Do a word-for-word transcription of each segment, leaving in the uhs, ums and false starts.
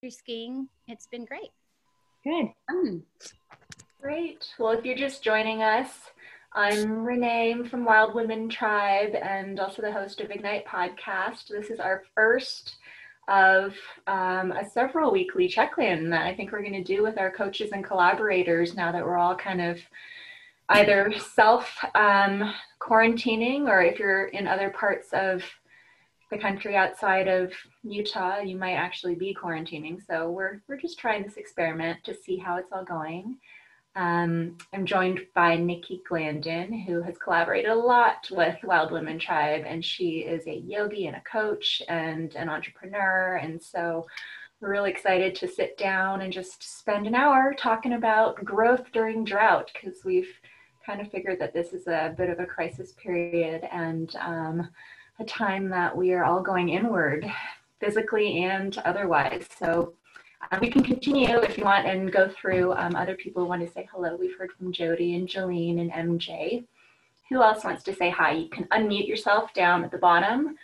through skiing. It's been great. Good. Mm. Great. Well, if you're just joining us, I'm Renee from Wild Women Tribe and also the host of Ignite Podcast. This is our first of um, a several weekly check-in that I think we're going to do with our coaches and collaborators now that we're all kind of either self um, quarantining, or if you're in other parts of the country outside of Utah, you might actually be quarantining. So we're, we're just trying this experiment to see how it's all going. Um, I'm joined by Nikki Glandon, who has collaborated a lot with Wild Women Tribe, and she is a yogi and a coach and an entrepreneur. And so we're really excited to sit down and just spend an hour talking about growth during drought, because we've kind of figured that this is a bit of a crisis period and um, a time that we are all going inward, physically and otherwise. So uh, we can continue if you want and go through. Um, other people want to say hello. We've heard from Jodi and Jolene and M J. Who else wants to say hi? You can unmute yourself down at the bottom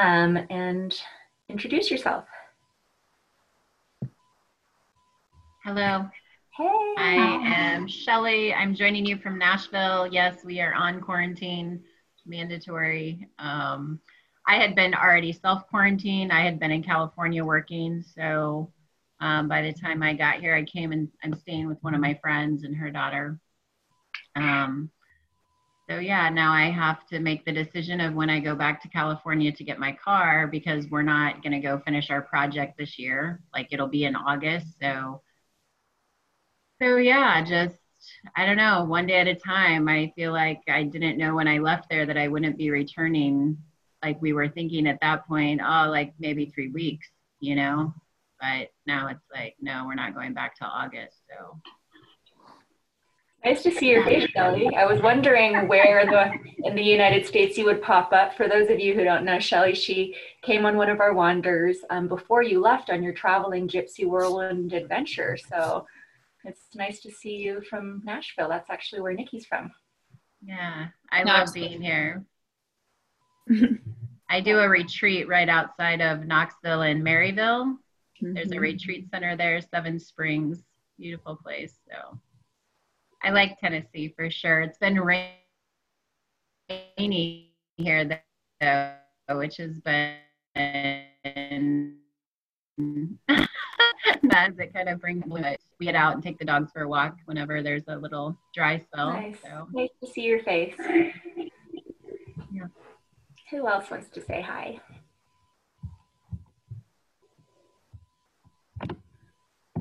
um, and introduce yourself. Hello. Hey. I am Shelley. I'm joining you from Nashville. Yes, we are on quarantine, mandatory. Um, I had been already self-quarantined. I had been in California working. So um, by the time I got here, I came and I'm staying with one of my friends and her daughter. Um, so yeah, now I have to make the decision of when I go back to California to get my car, because we're not going to go finish our project this year. Like, it'll be in August. So So yeah, just, I don't know, one day at a time. I feel like I didn't know when I left there that I wouldn't be returning. Like, we were thinking at that point, oh, like maybe three weeks, you know, but now it's like, no, we're not going back till August. So nice to see your face, Shelley. I was wondering where the, in the United States you would pop up. For those of you who don't know, Shelley, she came on one of our wanders um, before you left on your traveling gypsy whirlwind adventure. So it's nice to see you from Nashville. That's actually where Nikki's from. Yeah, I no, love being here. I do a retreat right outside of Knoxville and Maryville. Mm-hmm. There's a retreat center there, Seven Springs, beautiful place. So I like Tennessee for sure. It's been rainy here, though, which has been that it kind of brings me. We get out and take the dogs for a walk whenever there's a little dry spell. Nice, so. Nice to see your face. Yeah. Who else wants to say hi?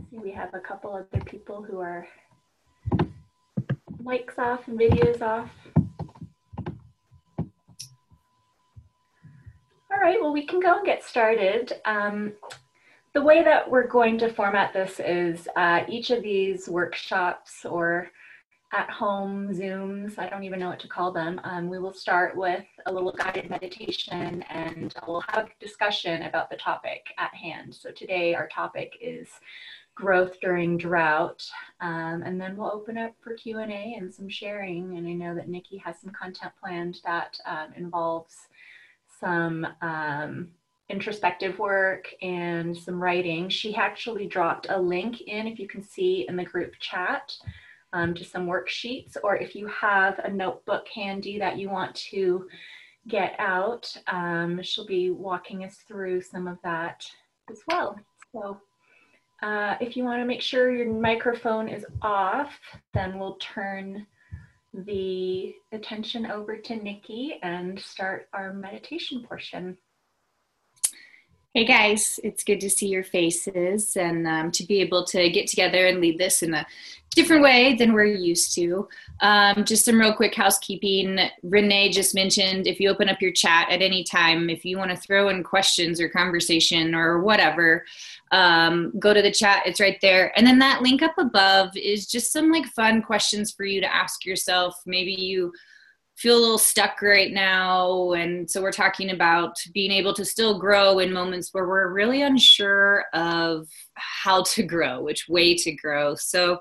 We have a couple other people who are mics off and videos off. All right, well, we can go and get started. Um, The way that we're going to format this is uh, each of these workshops or at-home Zooms, I don't even know what to call them, um, we will start with a little guided meditation and we'll have a discussion about the topic at hand. So today our topic is growth during drought, um, and then we'll open up for Q and A and some sharing, and I know that Nikki has some content planned that um, involves some um, introspective work and some writing. She actually dropped a link in, if you can see in the group chat, um, to some worksheets, or if you have a notebook handy that you want to get out, um, she'll be walking us through some of that as well. So uh, if you want to make sure your microphone is off, then we'll turn the attention over to Nikki and start our meditation portion. Hey guys, it's good to see your faces and um, to be able to get together and lead this in a different way than we're used to. Um, just some real quick housekeeping. Renee just mentioned if you open up your chat at any time, if you want to throw in questions or conversation or whatever, um, go to the chat, it's right there. And then that link up above is just some like fun questions for you to ask yourself. Maybe you feel a little stuck right now. And so we're talking about being able to still grow in moments where we're really unsure of how to grow, which way to grow. So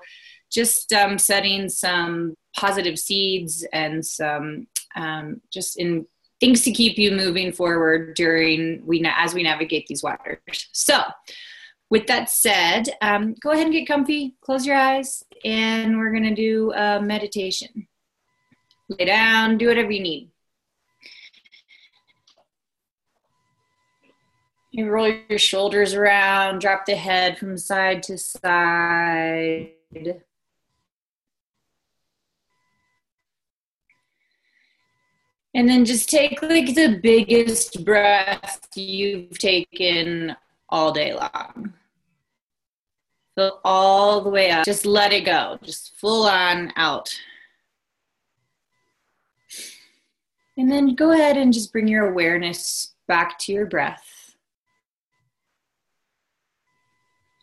just um, setting some positive seeds and some um, just in things to keep you moving forward during we as we navigate these waters. So with that said, um, go ahead and get comfy, close your eyes, and we're going to do a meditation. Lay down, do whatever you need. You roll your shoulders around, drop the head from side to side. And then just take like the biggest breath you've taken all day long. Fill all the way up. Just let it go. Just full on out. And then go ahead and just bring your awareness back to your breath.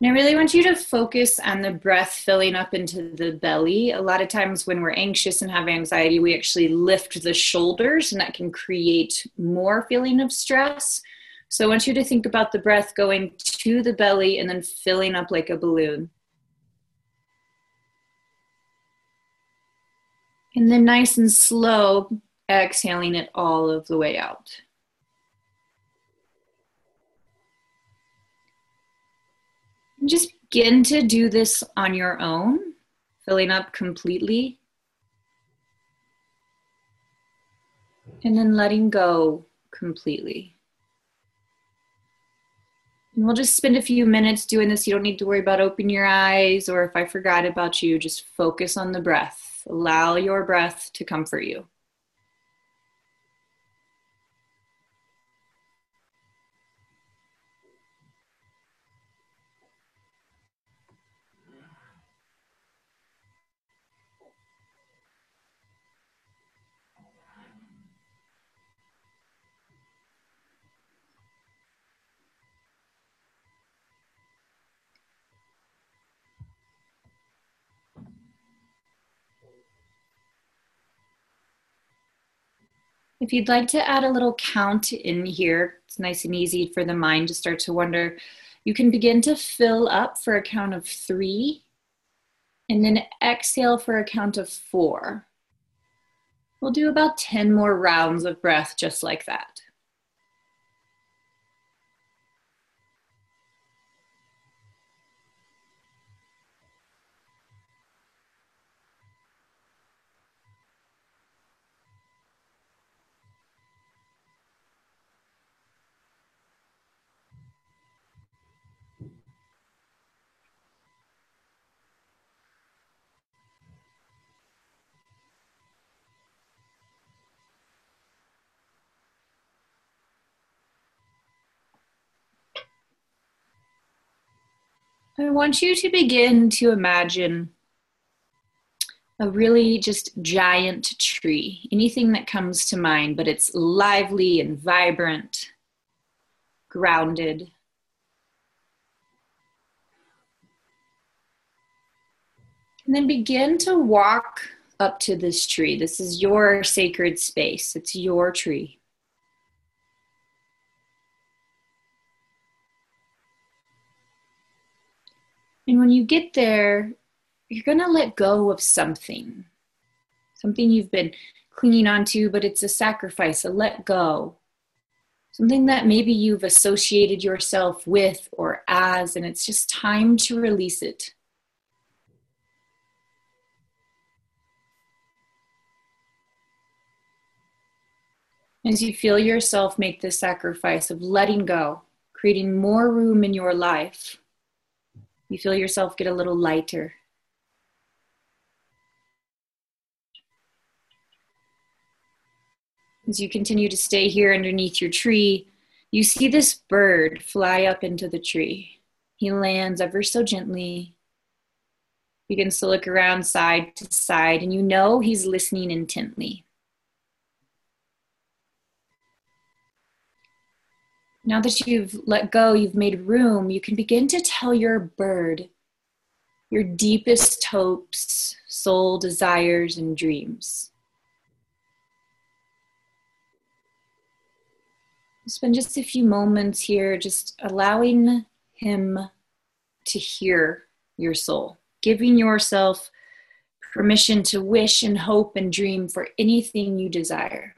And I really want you to focus on the breath filling up into the belly. A lot of times when we're anxious and have anxiety, we actually lift the shoulders, and that can create more feeling of stress. So I want you to think about the breath going to the belly and then filling up like a balloon. And then nice and slow, exhaling it all of the way out. And just begin to do this on your own, filling up completely. And then letting go completely. And we'll just spend a few minutes doing this. You don't need to worry about opening your eyes, or if I forgot about you, just focus on the breath. Allow your breath to comfort you. If you'd like to add a little count in here, it's nice and easy for the mind to start to wonder. You can begin to fill up for a count of three, and then exhale for a count of four. We'll do about ten more rounds of breath just like that. I want you to begin to imagine a really just giant tree, anything that comes to mind, but it's lively and vibrant, grounded. And then begin to walk up to this tree. This is your sacred space. It's your tree. And when you get there, you're going to let go of something, something you've been clinging onto, but it's a sacrifice, a let go, something that maybe you've associated yourself with or as, and it's just time to release it. As you feel yourself make this sacrifice of letting go, creating more room in your life, you feel yourself get a little lighter. As you continue to stay here underneath your tree, you see this bird fly up into the tree. He lands ever so gently, begins to look around side to side, and you know he's listening intently. Now that you've let go, you've made room, you can begin to tell your bird your deepest hopes, soul desires, and dreams. Spend just a few moments here just allowing him to hear your soul, giving yourself permission to wish and hope and dream for anything you desire.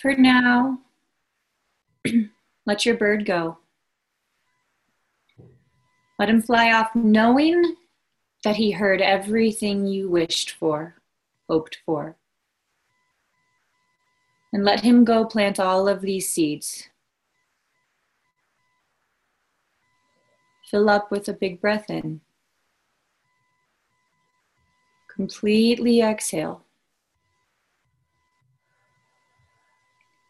for now. Let your bird go. Let him fly off knowing that he heard everything you wished for, hoped for. And let him go plant all of these seeds. Fill up with a big breath in. Completely exhale.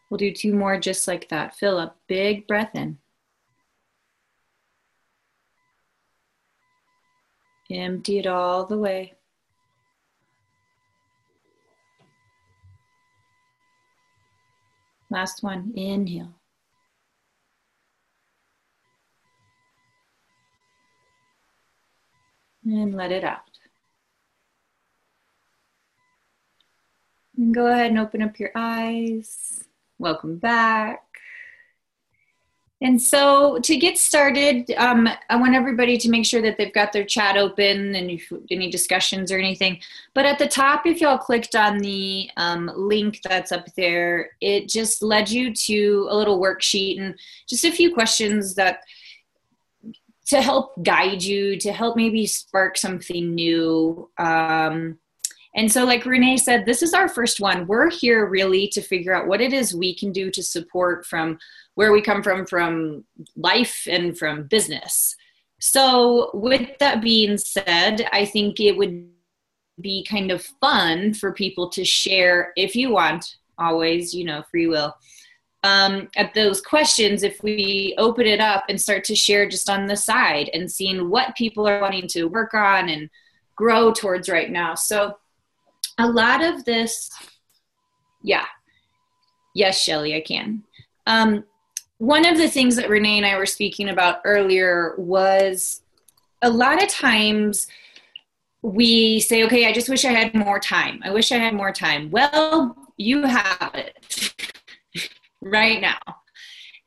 We'll do two more just like that. Fill up, big breath in. Empty it all the way. Last one, inhale. And let it out. And go ahead and open up your eyes. Welcome back. And so to get started, um, I want everybody to make sure that they've got their chat open and if any discussions or anything. But at the top, if y'all clicked on the um, link that's up there, it just led you to a little worksheet and just a few questions that to help guide you, to help maybe spark something new. Um, And so like Renee said, this is our first one. We're here really to figure out what it is we can do to support from where we come from, from life and from business. So with that being said, I think it would be kind of fun for people to share, if you want, always, you know, free will, um, at those questions, if we open it up and start to share just on the side and seeing what people are wanting to work on and grow towards right now. So a lot of this, yeah, yes, Shelly, I can. Um, one of the things that Renee and I were speaking about earlier was a lot of times we say, okay, I just wish I had more time. I wish I had more time. Well, you have it right now.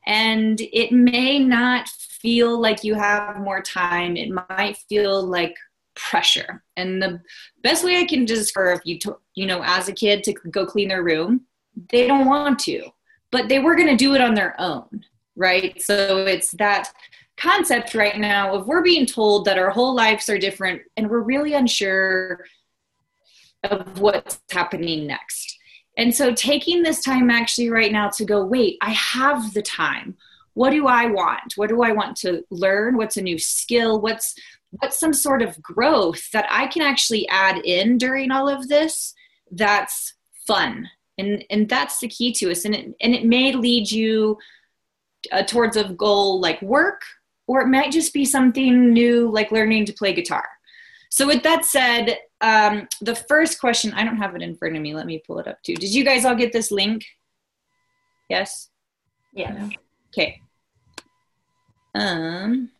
And it may not feel like you have more time. It might feel like pressure. And the best way I can describe, if you, t you know, as a kid to go clean their room, they don't want to, but they were going to do it on their own. Right. So it's that concept right now of we're being told that our whole lives are different and we're really unsure of what's happening next. And so taking this time actually right now to go, wait, I have the time. What do I want? What do I want to learn? What's a new skill? What's What's some sort of growth that I can actually add in during all of this that's fun? And, and that's the key to us. And it, and it may lead you uh, towards a goal like work, or it might just be something new like learning to play guitar. So with that said, um, the first question, I don't have it in front of me. Let me pull it up too. Did you guys all get this link? Yes? Yeah. No. Okay. Um...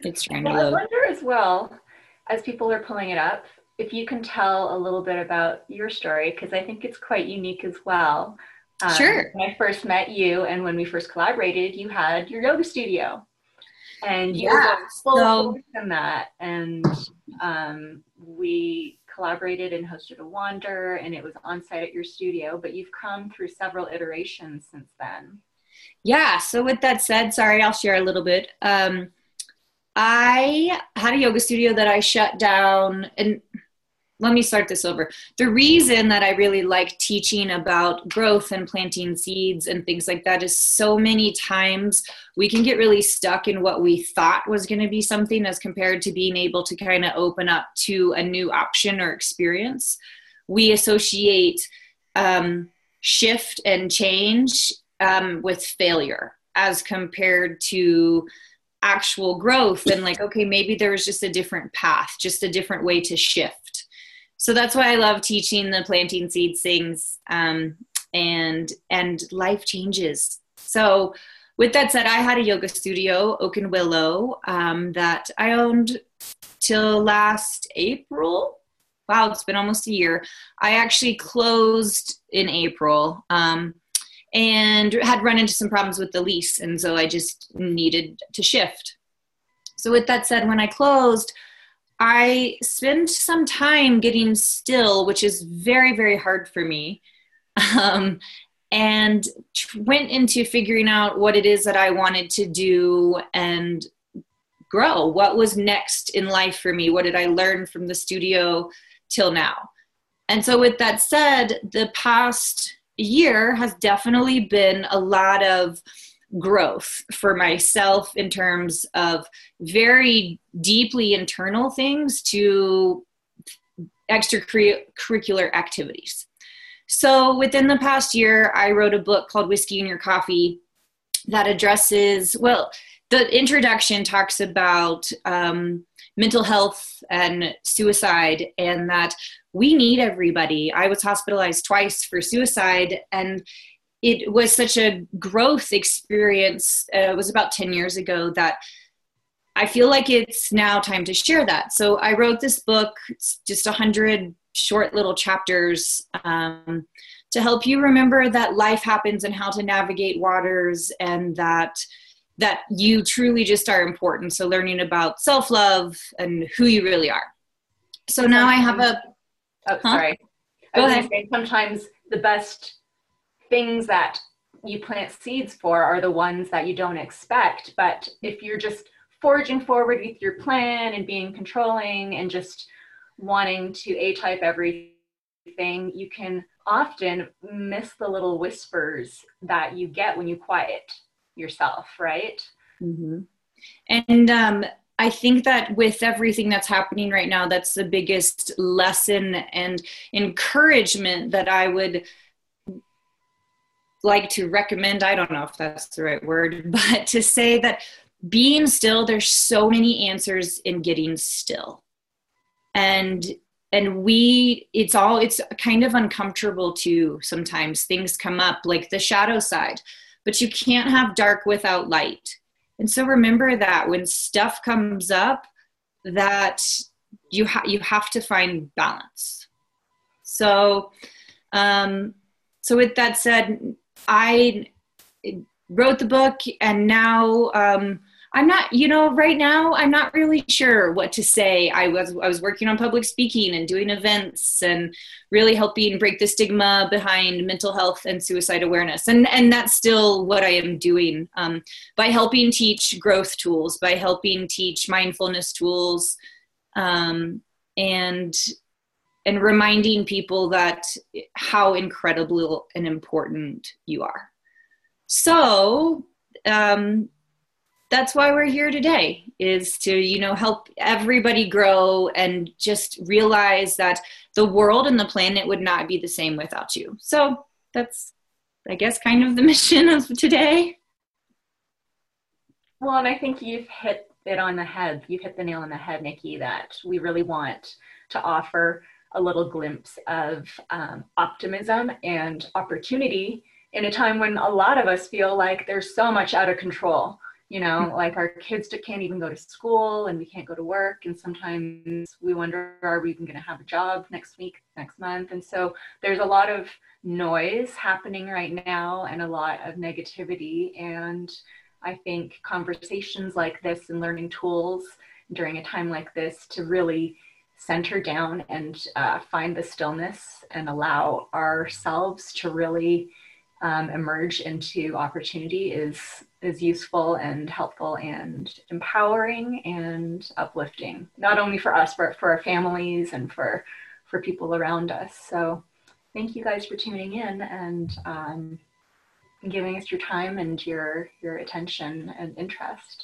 It's trying to well, load. I wonder as well, as people are pulling it up, if you can tell a little bit about your story, because I think it's quite unique as well. Um, sure. When I first met you and when we first collaborated, you had your yoga studio. And you yeah, were full so... in that. And um, we collaborated and hosted a wander, and it was on site at your studio. But you've come through several iterations since then. Yeah. So with that said, sorry, I'll share a little bit. Um, I had a yoga studio that I shut down, and let me start this over. The reason that I really like teaching about growth and planting seeds and things like that is so many times we can get really stuck in what we thought was going to be something as compared to being able to kind of open up to a new option or experience. We associate um, shift and change um, with failure as compared to actual growth and like, okay, maybe there was just a different path, just a different way to shift. So that's why I love teaching the planting seeds things um, and, and life changes. So with that said, I had a yoga studio, Oak and Willow, um, that I owned till last April. Wow. It's been almost a year. I actually closed in April. Um, and had run into some problems with the lease. And so I just needed to shift. So with that said, when I closed, I spend some time getting still, which is very, very hard for me, um, and went into figuring out what it is that I wanted to do and grow. What was next in life for me? What did I learn from the studio till now? And so with that said, the past year has definitely been a lot of growth for myself in terms of very deeply internal things to extracurricular activities. So within the past year, I wrote a book called Whiskey in Your Coffee that addresses, well, the introduction talks about um, mental health and suicide, and that we need everybody. I was hospitalized twice for suicide, and it was such a growth experience. Uh, it was about ten years ago that I feel like it's now time to share that. So I wrote this book. It's just one hundred short little chapters um, to help you remember that life happens and how to navigate waters, and that that you truly just are important. So learning about self-love and who you really are. So now I have a... Oh, huh? Sorry. Go I ahead. Saying sometimes the best things that you plant seeds for are the ones that you don't expect. But if you're just forging forward with your plan and being controlling and just wanting to A-type everything, you can often miss the little whispers that you get when you quiet yourself, right? Mm-hmm. And um, I think that with everything that's happening right now, that's the biggest lesson and encouragement that I would like to recommend. I don't know if that's the right word, but to say that being still, there's so many answers in getting still. And and we, it's all, it's kind of uncomfortable too. Sometimes things come up like the shadow side, but you can't have dark without light. And so remember that when stuff comes up, that you, ha- you have to find balance. So, um, so with that said, I wrote the book, and now um, I'm not, you know, right now I'm not really sure what to say. I was I was working on public speaking and doing events and really helping break the stigma behind mental health and suicide awareness. And, and that's still what I am doing um, by helping teach growth tools, by helping teach mindfulness tools, um, and and reminding people that how incredible and important you are. So um, that's why we're here today, is to, you know, help everybody grow and just realize that the world and the planet would not be the same without you. So that's, I guess, kind of the mission of today. Well, and I think you've hit it on the head. You've hit the nail on the head, Nikki, that we really want to offer a little glimpse of um, optimism and opportunity in a time when a lot of us feel like there's so much out of control, you know, like our kids can't even go to school and we can't go to work. And sometimes we wonder, are we even going to have a job next week, next month? And so there's a lot of noise happening right now and a lot of negativity. And I think conversations like this and learning tools during a time like this to really center down and uh, find the stillness and allow ourselves to really Um, emerge into opportunity is is useful and helpful and empowering and uplifting, not only for us but for our families and for for people around us. So thank you guys for tuning in and um, giving us your time and your your attention and interest.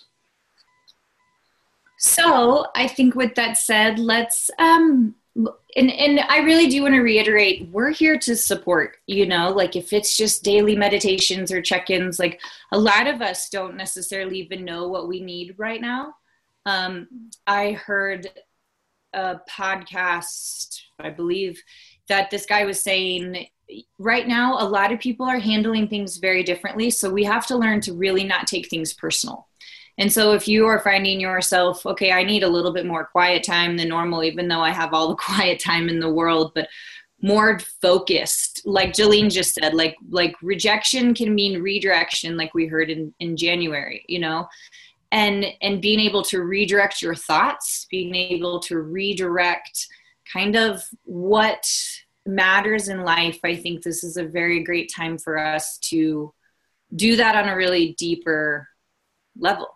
So I think with that said, let's um And and I really do want to reiterate, we're here to support, you know, like if it's just daily meditations or check-ins, like a lot of us don't necessarily even know what we need right now. Um, I heard a podcast, I believe, that this guy was saying right now, a lot of people are handling things very differently. So we have to learn to really not take things personal. And so if you are finding yourself, okay, I need a little bit more quiet time than normal, even though I have all the quiet time in the world, but more focused, like Jolene just said, like like rejection can mean redirection, like we heard in, in January, you know, and and being able to redirect your thoughts, being able to redirect kind of what matters in life. I think this is a very great time for us to do that on a really deeper level.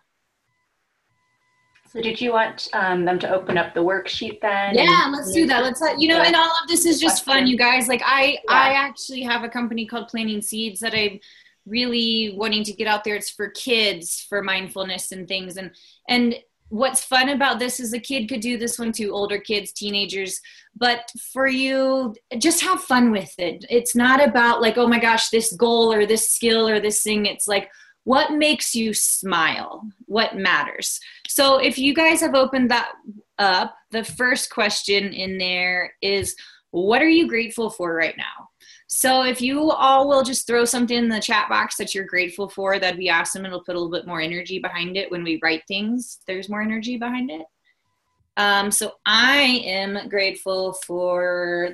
So did you want um, them to open up the worksheet then? Yeah, let's do that. Let's, you know, and all of this is just fun, you guys. Like I, yeah. I actually have a company called Planting Seeds that I'm really wanting to get out there. It's for kids, for mindfulness and things. And, and what's fun about this is a kid could do this one too, older kids, teenagers, but for you, just have fun with it. It's not about like, oh my gosh, this goal or this skill or this thing. It's like, what makes you smile? What matters? So if you guys have opened that up, the first question in there is, what are you grateful for right now? So if you all will just throw something in the chat box that you're grateful for, that'd be awesome. It'll put a little bit more energy behind it. When we write things, there's more energy behind it. Um, so I am grateful for,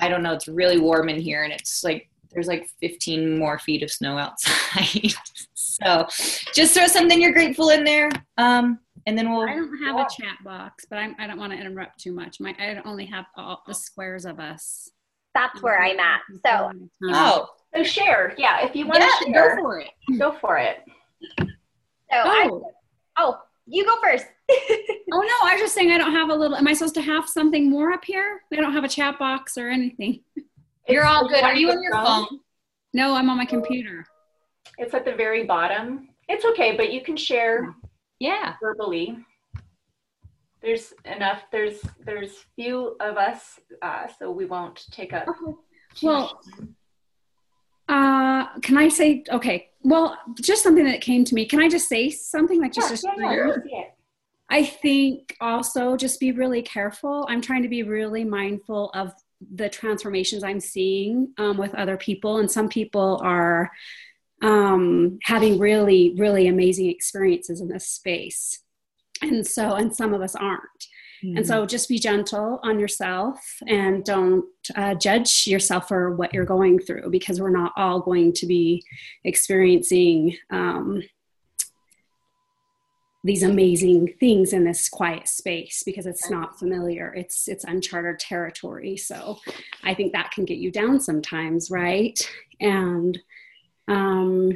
I don't know, it's really warm in here and it's like, there's like fifteen more feet of snow outside. So just throw something you're grateful in there. Um, and then we'll. I don't have a chat box, but I'm, I don't want to interrupt too much. My, I only have all the squares of us. That's where I'm at. So, oh. so share. Yeah. If you want yeah, to share, go for it. Go for it. So oh. I, oh, you go first. Oh no, I was just saying I don't have a little, am I supposed to have something more up here? I don't have a chat box or anything. You're all good. Are you on your phone? No, I'm on my computer. It's at the very bottom. It's okay, but you can share yeah. verbally. There's enough, there's there's few of us, uh, so we won't take up. Oh, well, uh, can I say, okay, well, just something that came to me. Can I just say something like just yeah, yeah, yeah, yeah. I think also just be really careful. I'm trying to be really mindful of the transformations I'm seeing um, with other people. And some people are um, having really, really amazing experiences in this space. And so, and some of us aren't. Mm-hmm. And so just be gentle on yourself and don't uh, judge yourself for what you're going through, because we're not all going to be experiencing um, these amazing things in this quiet space, because it's not familiar. It's, it's uncharted territory. So I think that can get you down sometimes. Right. And, um,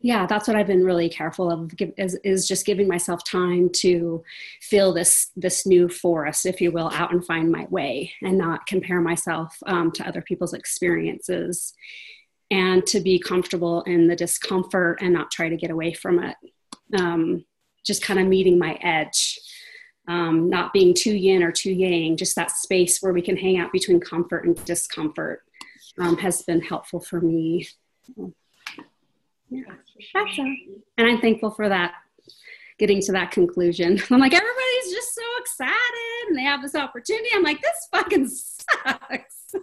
yeah, that's what I've been really careful of give, is, is just giving myself time to feel this, this new forest, if you will, out and find my way and not compare myself um, to other people's experiences, and to be comfortable in the discomfort and not try to get away from it. Um, just kind of meeting my edge, um, not being too yin or too yang, just that space where we can hang out between comfort and discomfort um, has been helpful for me. Yeah, that's all. And I'm thankful for that, getting to that conclusion. I'm like, everybody's just so excited and they have this opportunity. I'm like, this fucking sucks.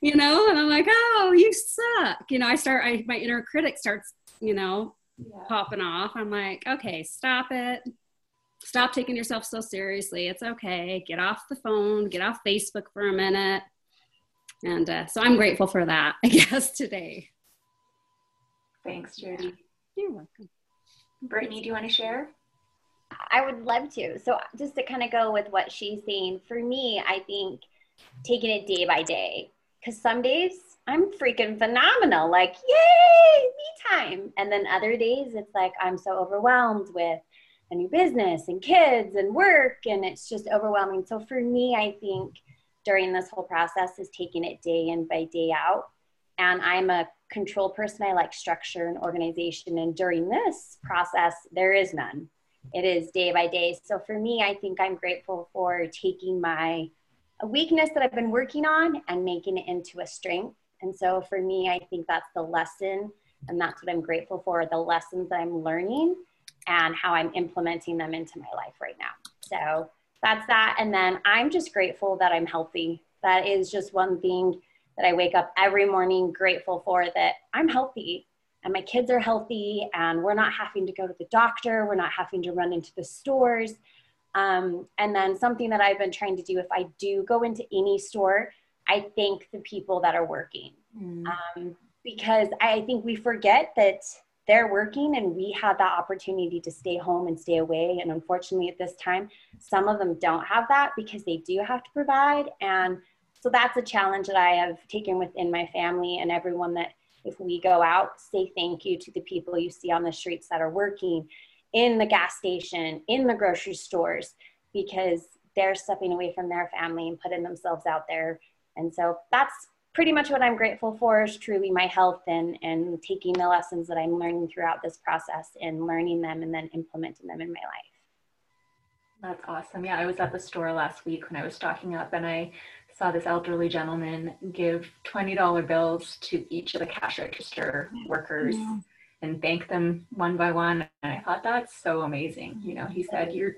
You know, and I'm like, oh, you suck. You know, I start, I, my inner critic starts, you know, Yeah. popping off. I'm like, okay, stop it. Stop taking yourself so seriously. It's okay. Get off the phone, get off Facebook for a minute. And uh, so I'm grateful for that, I guess, today. Thanks, Jodi. You're welcome. Brittany, do you want to share? I would love to. So just to kind of go with what she's saying, for me, I think taking it day by day, because some days I'm freaking phenomenal, like, yay, me time. And then other days it's like, I'm so overwhelmed with a new business and kids and work, and it's just overwhelming. So for me, I think during this whole process is taking it day in by day out. And I'm a control person. I like structure and organization. And during this process, there is none. It is day by day. So for me, I think I'm grateful for taking my a weakness that I've been working on and making it into a strength. And so for me, I think that's the lesson, and that's what I'm grateful for, the lessons that I'm learning and how I'm implementing them into my life right now. So that's that. And then I'm just grateful that I'm healthy. That is just one thing that I wake up every morning grateful for, that I'm healthy and my kids are healthy and we're not having to go to the doctor. We're not having to run into the stores. Um, and then something that I've been trying to do, if I do go into any store, I thank the people that are working. Mm. Um, because I think we forget that they're working, and we had that opportunity to stay home and stay away. And unfortunately at this time, some of them don't have that because they do have to provide. And so that's a challenge that I have taken within my family and everyone, that if we go out, say thank you to the people you see on the streets that are working, in the gas station, in the grocery stores, because they're stepping away from their family and putting themselves out there. And so that's pretty much what I'm grateful for, is truly my health and, and taking the lessons that I'm learning throughout this process and learning them and then implementing them in my life. That's awesome. Yeah, I was at the store last week when I was stocking up, and I saw this elderly gentleman give twenty dollar bills to each of the cash register workers yeah. and thank them one by one. And I thought, that's so amazing. You know, he said, you're,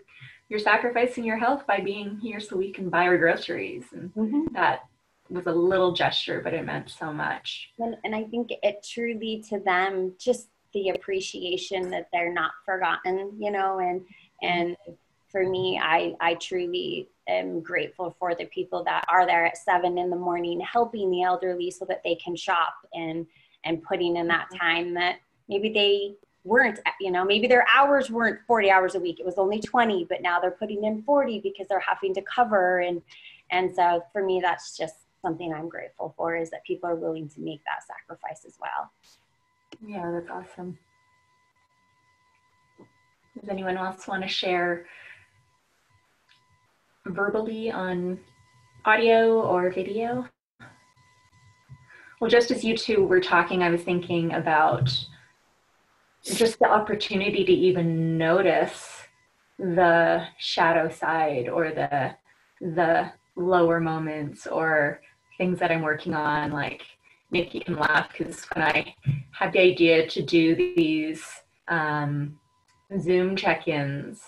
you're sacrificing your health by being here so we can buy our groceries. And mm-hmm. that was a little gesture, but it meant so much. And, and I think it truly, to them, just the appreciation that they're not forgotten, you know, and, and for me, I, I truly am grateful for the people that are there at seven in the morning, helping the elderly so that they can shop, and, and putting in that time that maybe they weren't, you know, maybe their hours weren't forty hours a week. It was only twenty, but now they're putting in forty because they're having to cover. And, and so for me, that's just something I'm grateful for, is that people are willing to make that sacrifice as well. Yeah, that's awesome. Does anyone else want to share verbally on audio or video? Well, just as you two were talking, I was thinking about just the opportunity to even notice the shadow side, or the the lower moments, or things that I'm working on. Like, Nikki can laugh, because when I had the idea to do these um, Zoom check-ins,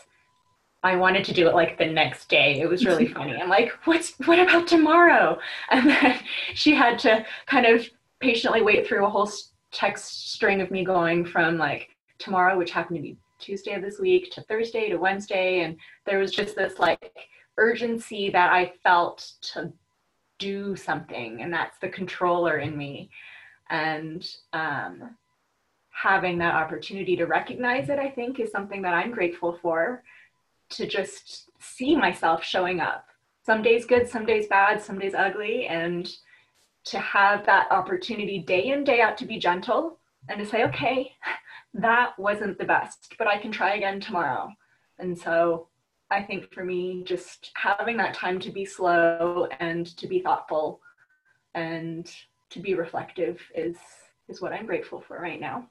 I wanted to do it like the next day. It was really funny. I'm like, what's, what about tomorrow? And then she had to kind of patiently wait through a whole text string of me going from like tomorrow, which happened to be Tuesday of this week, to Thursday, to Wednesday. And there was just this like urgency that I felt to do something, and that's the controller in me. And um, having that opportunity to recognize it, I think, is something that I'm grateful for, to just see myself showing up. Some days good, some days bad, some days ugly, and to have that opportunity day in, day out, to be gentle and to say, okay, that wasn't the best, but I can try again tomorrow. And so I think for me, just having that time to be slow and to be thoughtful and to be reflective is, is what I'm grateful for right now.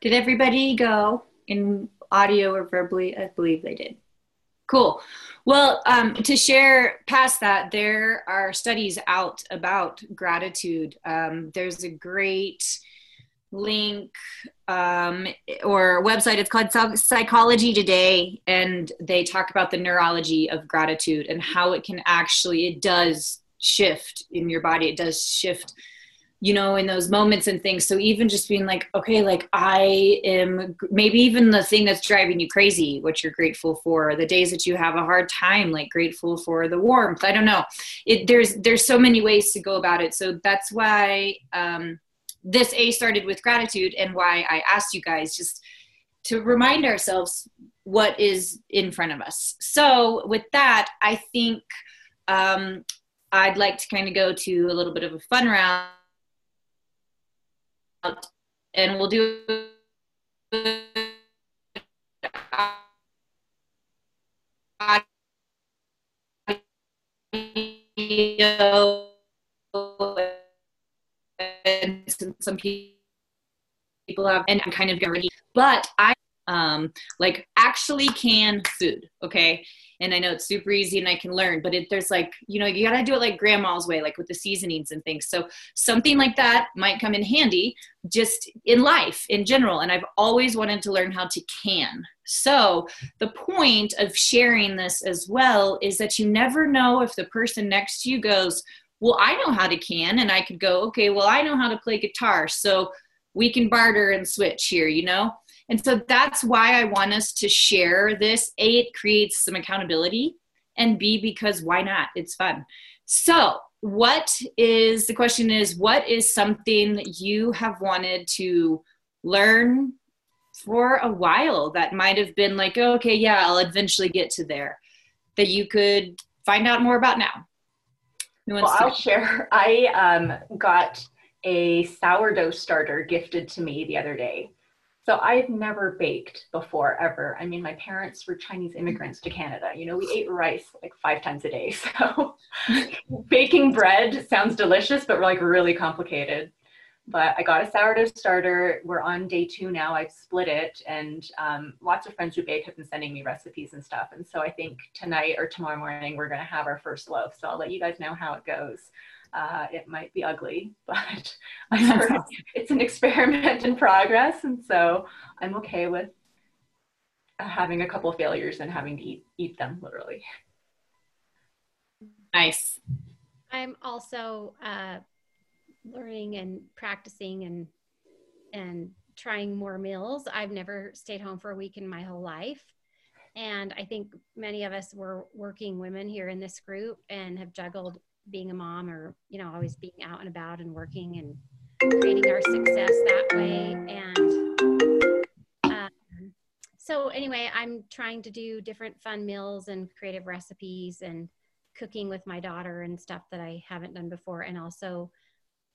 Did everybody go in audio or verbally? I believe they did. Cool. Well, um, to share past that, there are studies out about gratitude. Um, there's a great link um, or website. It's called Psychology Today, and they talk about the neurology of gratitude and how it can actually, it does shift in your body. It does shift, you know, in those moments and things. So even just being like, okay, like I am, maybe even the thing that's driving you crazy, what you're grateful for, the days that you have a hard time, like grateful for the warmth. I don't know. It, there's, there's so many ways to go about it. So that's why um, this A started with gratitude, and why I asked you guys just to remind ourselves what is in front of us. So with that, I think um, I'd like to kind of go to a little bit of a fun round. And we'll do audio, and some people have, and I'm kind of ready, but I um like actually can food, okay? And I know it's super easy and I can learn, but it, there's like, you know, you gotta do it like grandma's way, like with the seasonings and things. So something like that might come in handy just in life in general. And I've always wanted to learn how to can. So the point of sharing this as well is that you never know if the person next to you goes, well, I know how to can. And I could go, okay, well, I know how to play guitar. So we can barter and switch here, you know? And so that's why I want us to share this. A, it creates some accountability, and B, because why not? It's fun. So what is, the question is, what is something you have wanted to learn for a while that might have been like, oh, okay, yeah, I'll eventually get to there, that you could find out more about now? Well, I'll share. I um, got a sourdough starter gifted to me the other day. So I've never baked before, ever. I mean, my parents were Chinese immigrants to Canada. You know, we ate rice like five times a day. So baking bread sounds delicious, but like really complicated. But I got a sourdough starter. We're on day two now. I've split it. And um, lots of friends who bake have been sending me recipes and stuff. And so I think tonight or tomorrow morning, we're going to have our first loaf. So I'll let you guys know how it goes. Uh, it might be ugly, but I heard it's an experiment in progress. And so I'm okay with uh, having a couple of failures and having to eat, eat them, literally. Nice. I'm also uh, learning and practicing and, and trying more meals. I've never stayed home for a week in my whole life. And I think many of us were working women here in this group and have juggled being a mom, or, you know, always being out and about and working and creating our success that way. And um, so anyway, I'm trying to do different fun meals and creative recipes and cooking with my daughter and stuff that I haven't done before. And also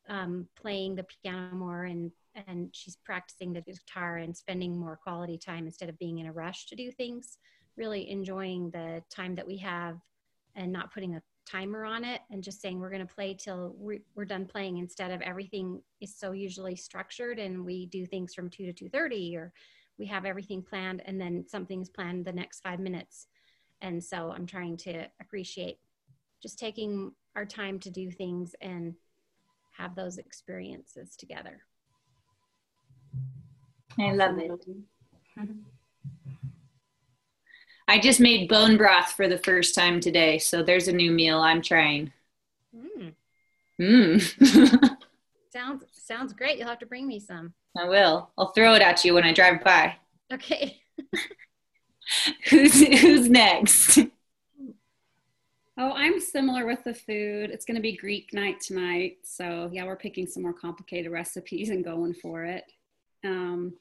um, playing the piano more, and, and she's practicing the guitar and spending more quality time instead of being in a rush to do things, really enjoying the time that we have and not putting a timer on it and just saying we're going to play till we're done playing, instead of everything is so usually structured and we do things from two to two thirty, or we have everything planned and then something's planned the next five minutes. And so I'm trying to appreciate just taking our time to do things and have those experiences together. I love it. I just made bone broth for the first time today, so there's a new meal I'm trying. Mm. Mm. sounds sounds great. You'll have to bring me some. I will. I'll throw it at you when I drive by. Okay. who's who's next? Oh, I'm similar with the food. It's going to be Greek night tonight, so yeah, we're picking some more complicated recipes and going for it. Um,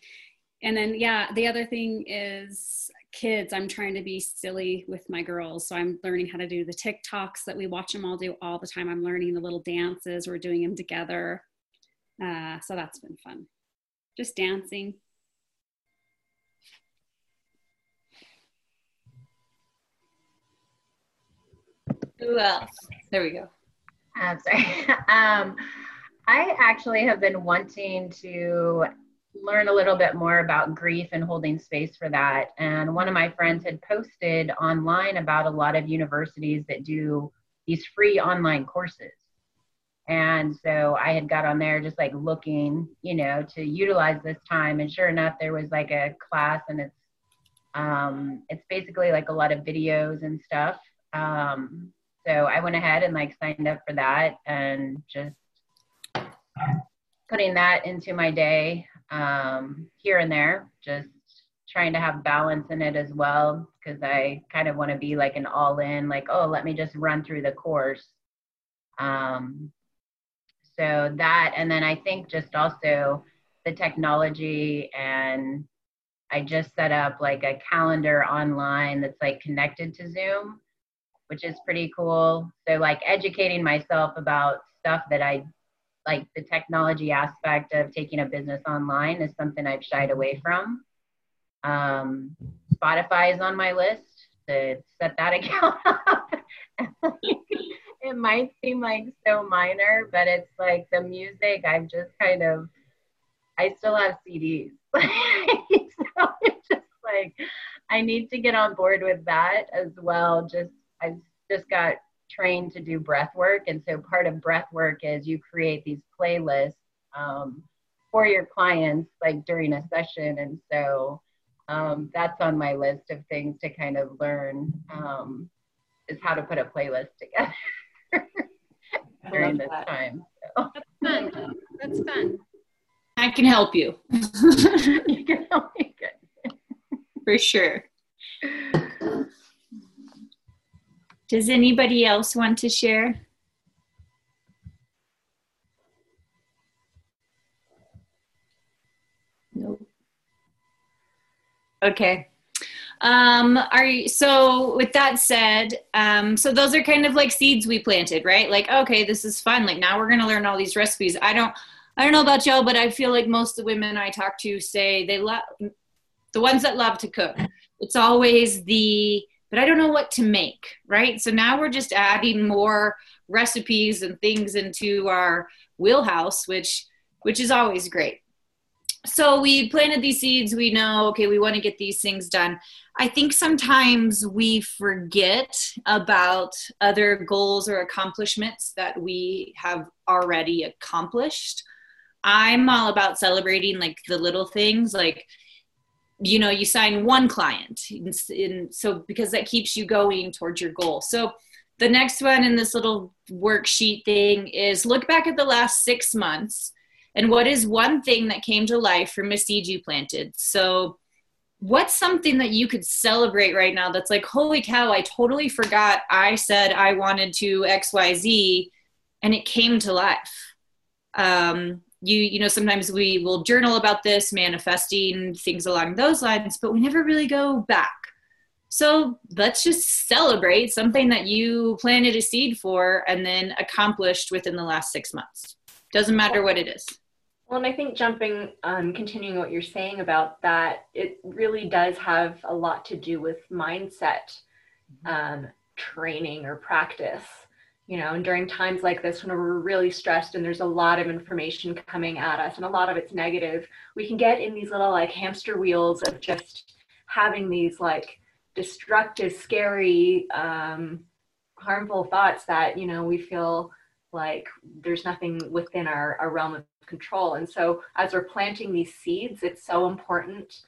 and then yeah, the other thing is kids. I'm trying to be silly with my girls, so I'm learning how to do the TikToks that we watch them all do all the time. I'm learning the little dances. We're doing them together, uh, so that's been fun. Just dancing. Who else? There we go. I'm sorry. um, I actually have been wanting to learn a little bit more about grief and holding space for that. And one of my friends had posted online about a lot of universities that do these free online courses. And so I had got on there just like looking, you know, to utilize this time. And sure enough, there was like a class, and it's, um, it's basically like a lot of videos and stuff. Um, so I went ahead and like signed up for that, and just putting that into my day. Um, here and there, just trying to have balance in it as well, because I kind of want to be like an all-in, like, oh, let me just run through the course. Um, so that, and then I think just also the technology, and I just set up like a calendar online that's like connected to Zoom, which is pretty cool. So like educating myself about stuff that I like the technology aspect of taking a business online is something I've shied away from. Um, Spotify is on my list to set that account up. It might seem like so minor, but it's like the music, I've just kind of, I still have C Ds. So it's just like, I need to get on board with that as well. Just, I've just got trained to do breath work, and so part of breath work is you create these playlists um, for your clients like during a session, and so um, that's on my list of things to kind of learn, um, is how to put a playlist together during this that. time. So. That's fun. That's fun. I can help you. You can help me, good. For sure. Does anybody else want to share? Okay. Um, are you, so with that said, um, so those are kind of like seeds we planted, right? Like, okay, this is fun. Like now we're going to learn all these recipes. I don't, I don't know about y'all, but I feel like most of the women I talk to say they love the ones that love to cook. It's always the, but I don't know what to make. Right. So now we're just adding more recipes and things into our wheelhouse, which, which is always great. So we planted these seeds. We know, okay, we want to get these things done. I think sometimes we forget about other goals or accomplishments that we have already accomplished. I'm all about celebrating like the little things, like, you know, you sign one client. And so because that keeps you going towards your goal. So the next one in this little worksheet thing is look back at the last six months. And what is one thing that came to life from a seed you planted? So what's something that you could celebrate right now that's like, holy cow, I totally forgot I said I wanted to X Y Z, and it came to life. Um, you, you know, sometimes we will journal about this, manifesting, things along those lines, but we never really go back. So let's just celebrate something that you planted a seed for and then accomplished within the last six months. Doesn't matter what it is. Well, and I think jumping, um, continuing what you're saying about that, it really does have a lot to do with mindset um, training or practice, you know, and during times like this, when we're really stressed and there's a lot of information coming at us and a lot of it's negative, we can get in these little like hamster wheels of just having these like destructive, scary, um, harmful thoughts that, you know, we feel like there's nothing within our, our realm of control. And so as we're planting these seeds, it's so important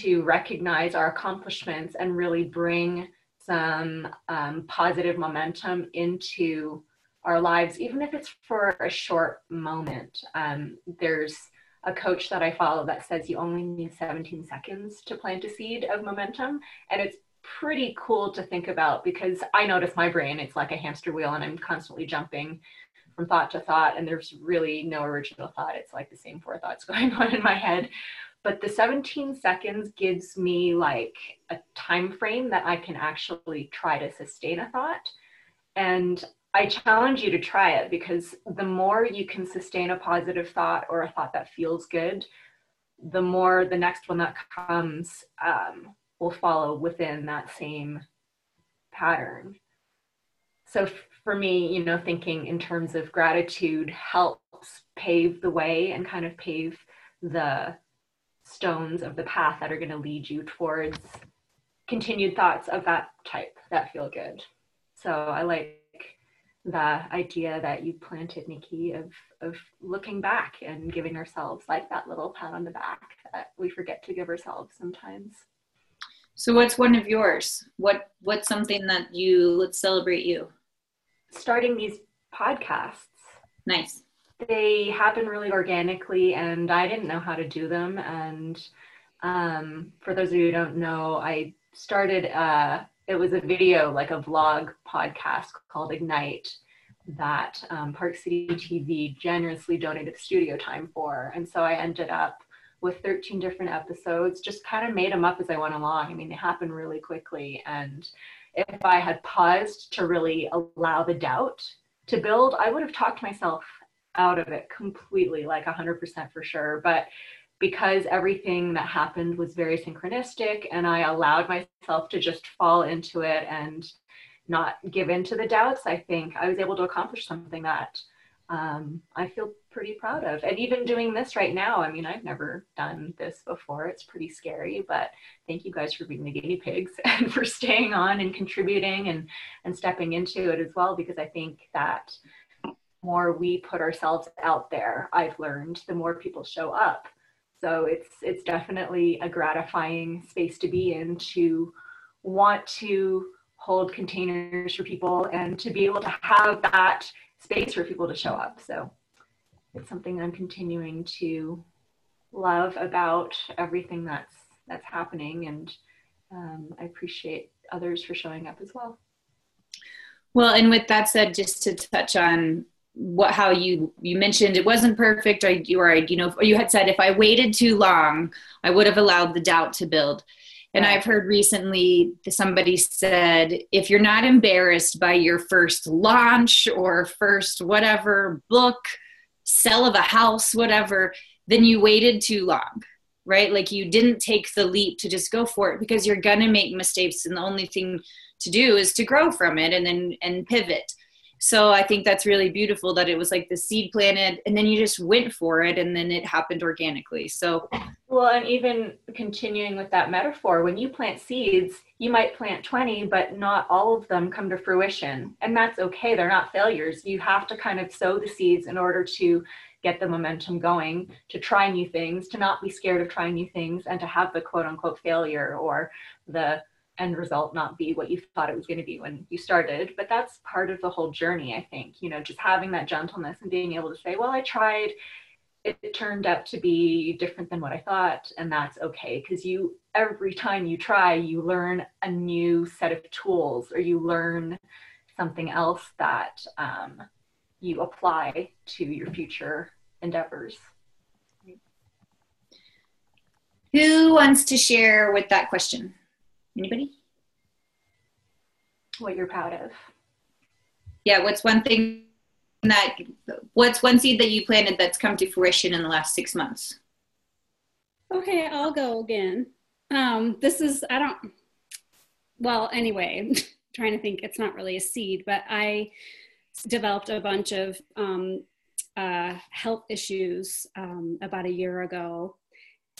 to recognize our accomplishments and really bring some um, positive momentum into our lives, even if it's for a short moment. Um, there's a coach that I follow that says you only need seventeen seconds to plant a seed of momentum. And it's pretty cool to think about because I notice my brain, it's like a hamster wheel and I'm constantly jumping from thought to thought and there's really no original thought. It's like the same four thoughts going on in my head. But the seventeen seconds gives me like a time frame that I can actually try to sustain a thought. And I challenge you to try it because the more you can sustain a positive thought or a thought that feels good, the more the next one that comes um, will follow within that same pattern. So for me, you know, thinking in terms of gratitude helps pave the way and kind of pave the stones of the path that are going to lead you towards continued thoughts of that type that feel good. So I like the idea that you planted, Nikki, of, of looking back and giving ourselves like that little pat on the back that we forget to give ourselves sometimes. So what's one of yours? What what's something that you, let's celebrate you? Starting these podcasts. Nice. They happen really organically and I didn't know how to do them. And um, for those of you who don't know, I started, uh, it was a video, like a vlog podcast called Ignite that um, Park City T V generously donated studio time for. And so I ended up with thirteen different episodes, just kind of made them up as I went along. I mean, they happened really quickly. And if I had paused to really allow the doubt to build, I would have talked myself out of it completely, like one hundred percent for sure. But because everything that happened was very synchronistic and I allowed myself to just fall into it and not give in to the doubts, I think I was able to accomplish something that um, I feel pretty proud of. And even doing this right now, I mean, I've never done this before. It's pretty scary, but thank you guys for being the guinea pigs and for staying on and contributing and, and stepping into it as well, because I think that the more we put ourselves out there, I've learned, the more people show up. So it's, it's definitely a gratifying space to be in, to want to hold containers for people and to be able to have that space for people to show up. So it's something I'm continuing to love about everything that's that's happening, and um, I appreciate others for showing up as well. Well, and with that said, just to touch on what, how you, you mentioned it wasn't perfect, or you, or you know, or you had said, if I waited too long, I would have allowed the doubt to build. And I've heard recently somebody said, if you're not embarrassed by your first launch or first whatever book, sell of a house, whatever, then you waited too long, right? Like you didn't take the leap to just go for it, because you're going to make mistakes. And the only thing to do is to grow from it and then and pivot. So I think that's really beautiful that it was like the seed planted and then you just went for it and then it happened organically. So, well, and even continuing with that metaphor, when you plant seeds, you might plant twenty, but not all of them come to fruition. And that's okay. They're not failures. You have to kind of sow the seeds in order to get the momentum going, to try new things, to not be scared of trying new things, and to have the quote unquote failure or the end result not be what you thought it was going to be when you started. But that's part of the whole journey, I think, you know, just having that gentleness and being able to say, well, I tried, it, it turned out to be different than what I thought. And that's okay. Because you, every time you try, you learn a new set of tools, or you learn something else that um, you apply to your future endeavors. Who wants to share with that question? Anybody? What you're proud of. Yeah, what's one thing that, what's one seed that you planted that's come to fruition in the last six months? Okay, I'll go again. Um, this is, I don't, well, anyway, trying to think, it's not really a seed, but I developed a bunch of um, uh, health issues um, about a year ago,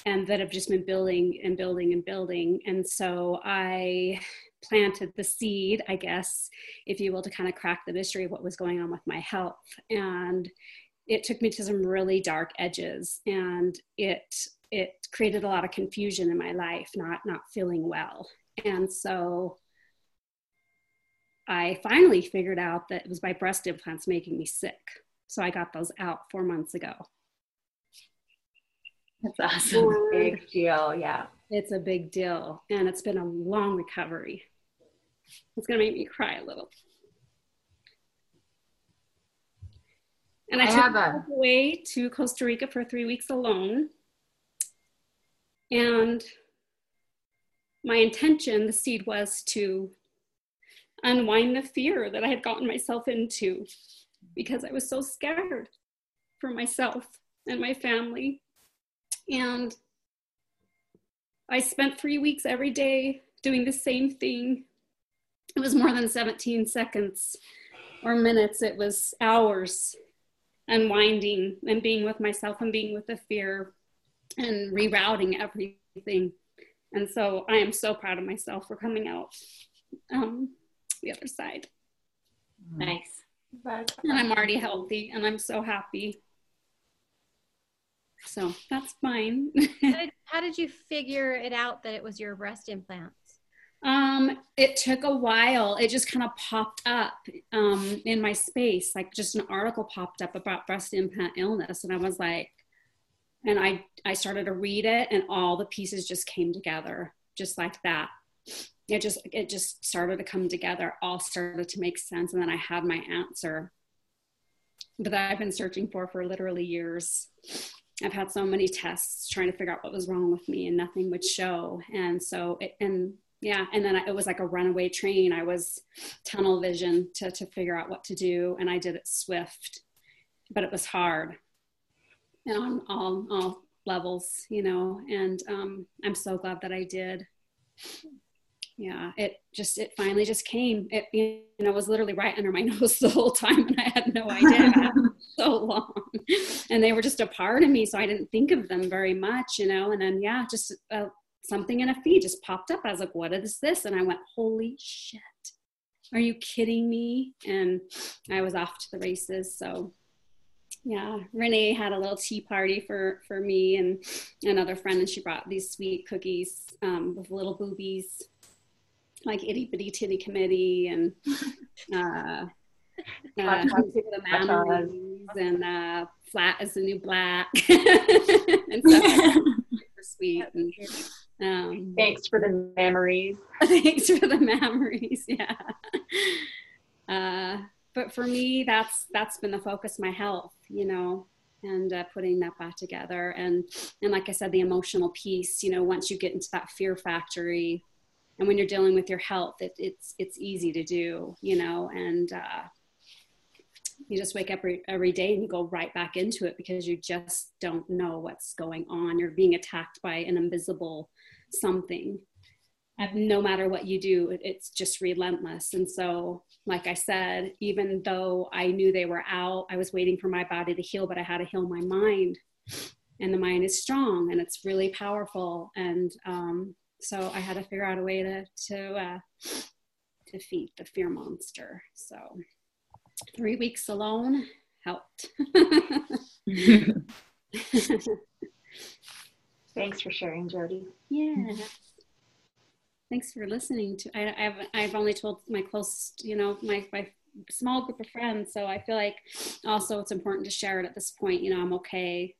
and that have just been building and building and building. And so I planted the seed, I guess, if you will, to kind of crack the mystery of what was going on with my health. And it took me to some really dark edges, and it it created a lot of confusion in my life, not not feeling well. And so I finally figured out that it was my breast implants making me sick. So I got those out four months ago. That's awesome. Big deal, yeah. It's a big deal, and it's been a long recovery. It's gonna make me cry a little. And I, I took a... away to Costa Rica for three weeks alone. And my intention, the seed, was to unwind the fear that I had gotten myself into, because I was so scared for myself and my family. And I spent three weeks every day doing the same thing. It was more than seventeen seconds or minutes. It was hours unwinding and being with myself and being with the fear and rerouting everything. And so I am so proud of myself for coming out um, the other side. Nice. And I'm already healthy, and I'm so happy. So that's mine. how, did, how did you figure it out that it was your breast implants? Um, it took a while. It just kind of popped up um, in my space, like just an article popped up about breast implant illness. And I was like, and I, I started to read it, and all the pieces just came together just like that. It just, it just started to come together, all started to make sense. And then I had my answer that I've been searching for for literally years. I've had so many tests trying to figure out what was wrong with me, and nothing would show. And so, it, and yeah, and then I, it was like a runaway train. I was tunnel vision to, to figure out what to do. And I did it swift, but it was hard, and on all, all levels, you know, and um, I'm so glad that I did. Yeah, it just, it finally just came. It, you know, was literally right under my nose the whole time, and I had no idea. So long, and they were just a part of me, so I didn't think of them very much, you know. And then yeah, just uh, something in a feed just popped up. I was like, what is this? And I went, holy shit, are you kidding me? And I was off to the races. So yeah, Renee had a little tea party for for me and another friend, and she brought these sweet cookies um with little boobies, like itty bitty titty committee, and uh Uh, and uh, flat is the new black. And stuff. Super sweet. And, um, thanks for the memories. Thanks for the memories. Yeah. Uh, but for me, that's, that's been the focus, my health, you know, and uh, putting that back together. And, and like I said, the emotional piece, you know, once you get into that fear factory and when you're dealing with your health, it, it's, it's easy to do, you know, and uh, you just wake up re- every day and you go right back into it because you just don't know what's going on. You're being attacked by an invisible something. No matter what you do, it's just relentless. And so, like I said, even though I knew they were out, I was waiting for my body to heal, but I had to heal my mind. And the mind is strong and it's really powerful. And um, so I had to figure out a way to, to uh, defeat the fear monster. So three weeks alone helped. Thanks for sharing, Jodi. Yeah. Thanks for listening to, I, I've, I've only told my close, you know, my, my small group of friends. So I feel like also it's important to share it at this point, you know, I'm okay.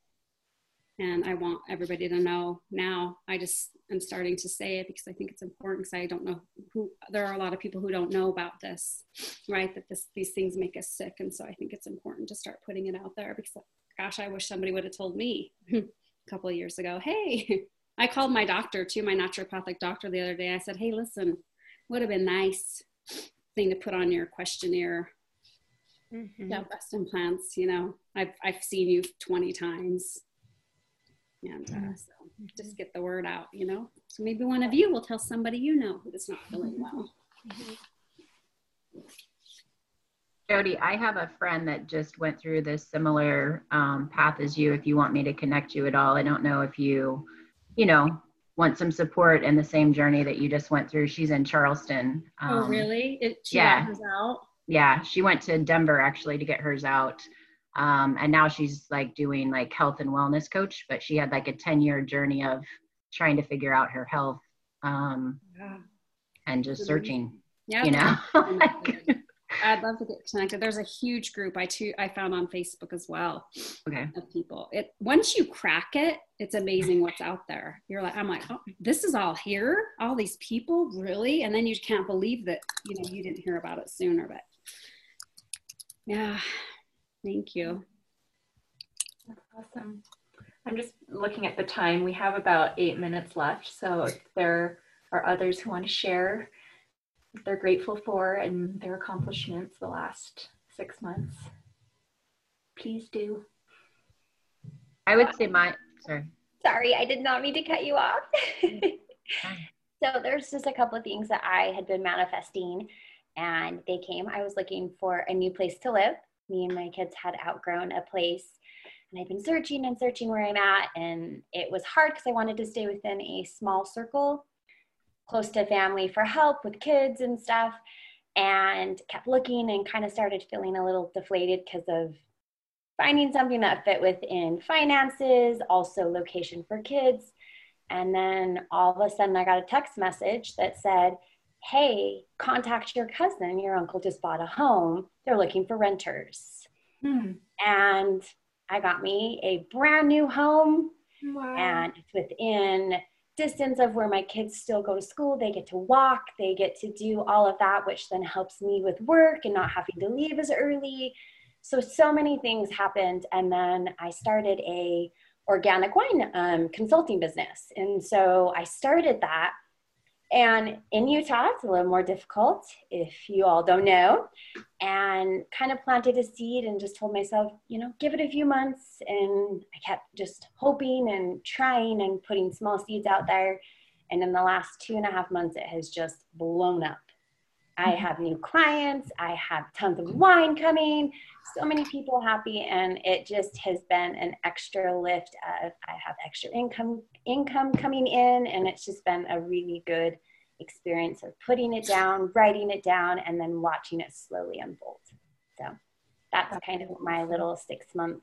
And I want everybody to know now. I just, I'm starting to say it because I think it's important, because I don't know who, there are a lot of people who don't know about this, right? That this, these things make us sick. And so I think it's important to start putting it out there because gosh, I wish somebody would have told me a couple of years ago, hey, I called my doctor too, my naturopathic doctor the other day. I said, hey, listen, would have been nice thing to put on your questionnaire. Mm-hmm. Yeah, breast implants, you know, I've, I've seen you twenty times. And uh, so just get the word out, you know, so maybe one of you will tell somebody, you know, who is not feeling well. Mm-hmm. Jodi, I have a friend that just went through this similar um, path as you. If you want me to connect you at all, I don't know if you, you know, want some support in the same journey that you just went through. She's in Charleston. Um, oh, really? It, she yeah. got hers out? Yeah. She went to Denver actually to get hers out. Um, and now she's like doing like health and wellness coach, but she had like a ten year journey of trying to figure out her health um, yeah. and just searching, yeah. you know. like, I'd love to get connected. There's a huge group I too I found on Facebook as well. Okay. Of people. It once you crack it, it's amazing what's out there. You're like, I'm like, oh, this is all here, all these people, really? And then you can't believe that, you know, you didn't hear about it sooner, but yeah. Thank you. That's awesome. I'm just looking at the time. We have about eight minutes left. So if there are others who want to share they're grateful for and their accomplishments the last six months. Please do. I would say my, sorry. Sorry, I did not mean to cut you off. So there's just a couple of things that I had been manifesting and they came. I was looking for a new place to live. Me and my kids had outgrown a place and I've been searching and searching where I'm at, and it was hard because I wanted to stay within a small circle, close to family for help with kids and stuff, and kept looking and kind of started feeling a little deflated because of finding something that fit within finances, also location for kids. And then all of a sudden I got a text message that said, hey, contact your cousin, your uncle just bought a home, they're looking for renters. Hmm. And I got me a brand new home. Wow. And it's within distance of where my kids still go to school. They get to walk, they get to do all of that, which then helps me with work and not having to leave as early. So, so many things happened. And then I started a organic wine um, consulting business. And so I started that. And in Utah, it's a little more difficult, if you all don't know, and kind of planted a seed and just told myself, you know, give it a few months. And I kept just hoping and trying and putting small seeds out there. And in the last two and a half months, it has just blown up. I have new clients. I have tons of wine coming, so many people happy. And it just has been an extra lift of, I have extra income, income coming in. And it's just been a really good experience of putting it down, writing it down, and then watching it slowly unfold. So that's kind of my little six month,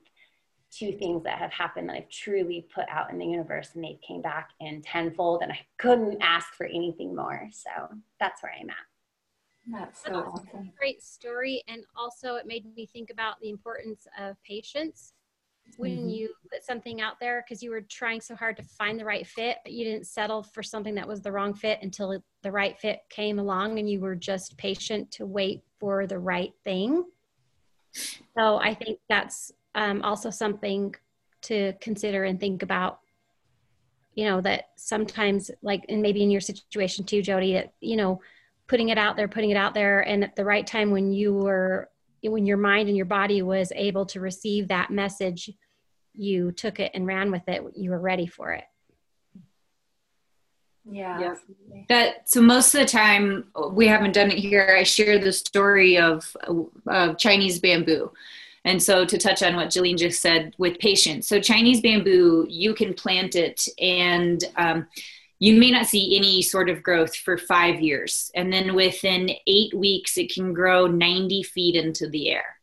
two things that have happened that I've truly put out in the universe, and they came back in tenfold, and I couldn't ask for anything more. So that's where I'm at. That's so awesome. A great story. And also it made me think about the importance of patience when mm-hmm. you put something out there, because you were trying so hard to find the right fit, but you didn't settle for something that was the wrong fit until the right fit came along, and you were just patient to wait for the right thing. So I think that's um, also something to consider and think about, you know, that sometimes, like, and maybe in your situation too, Jodi, that, you know, putting it out there, putting it out there. And at the right time, when you were, when your mind and your body was able to receive that message, you took it and ran with it. You were ready for it. Yeah. yeah. That, so most of the time we haven't done it here. I share the story of, of Chinese bamboo. And so to touch on what Jillian just said with patience, so Chinese bamboo, you can plant it and um, you may not see any sort of growth for five years. And then within eight weeks, it can grow ninety feet into the air.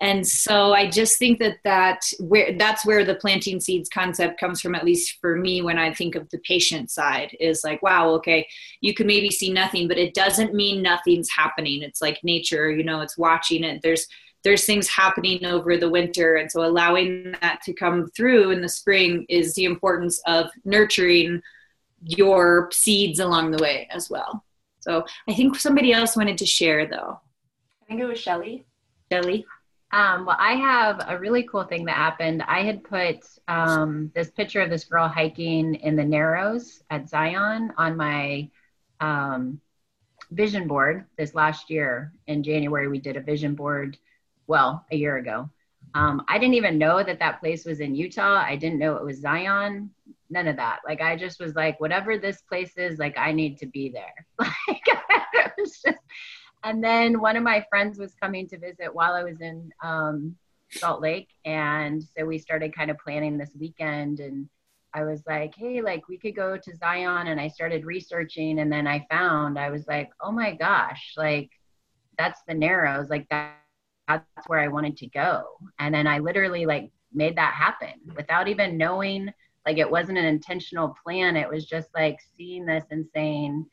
And so I just think that, that where, that's where the planting seeds concept comes from, at least for me, when I think of the patient side, is like, wow, okay, you can maybe see nothing, but it doesn't mean nothing's happening. It's like nature, you know, it's watching it. There's, there's things happening over the winter. And so allowing that to come through in the spring is the importance of nurturing your seeds along the way as well. So I think somebody else wanted to share though. I think it was Shelly. Shelly. Um, well, I have a really cool thing that happened. I had put um, this picture of this girl hiking in the Narrows at Zion on my um, vision board this last year. In January, we did a vision board, well, a year ago. Um, I didn't even know that that place was in Utah. I didn't know it was Zion. None of that. Like, I just was like, whatever this place is, like, I need to be there. Like, it was just... And then one of my friends was coming to visit while I was in um, Salt Lake. And so we started kind of planning this weekend. And I was like, hey, like, we could go to Zion. And I started researching. And then I found, I was like, oh my gosh, like, that's the Narrows. Like, that, that's where I wanted to go. And then I literally, like, made that happen without even knowing. Like, it wasn't an intentional plan. It was just like seeing this and saying,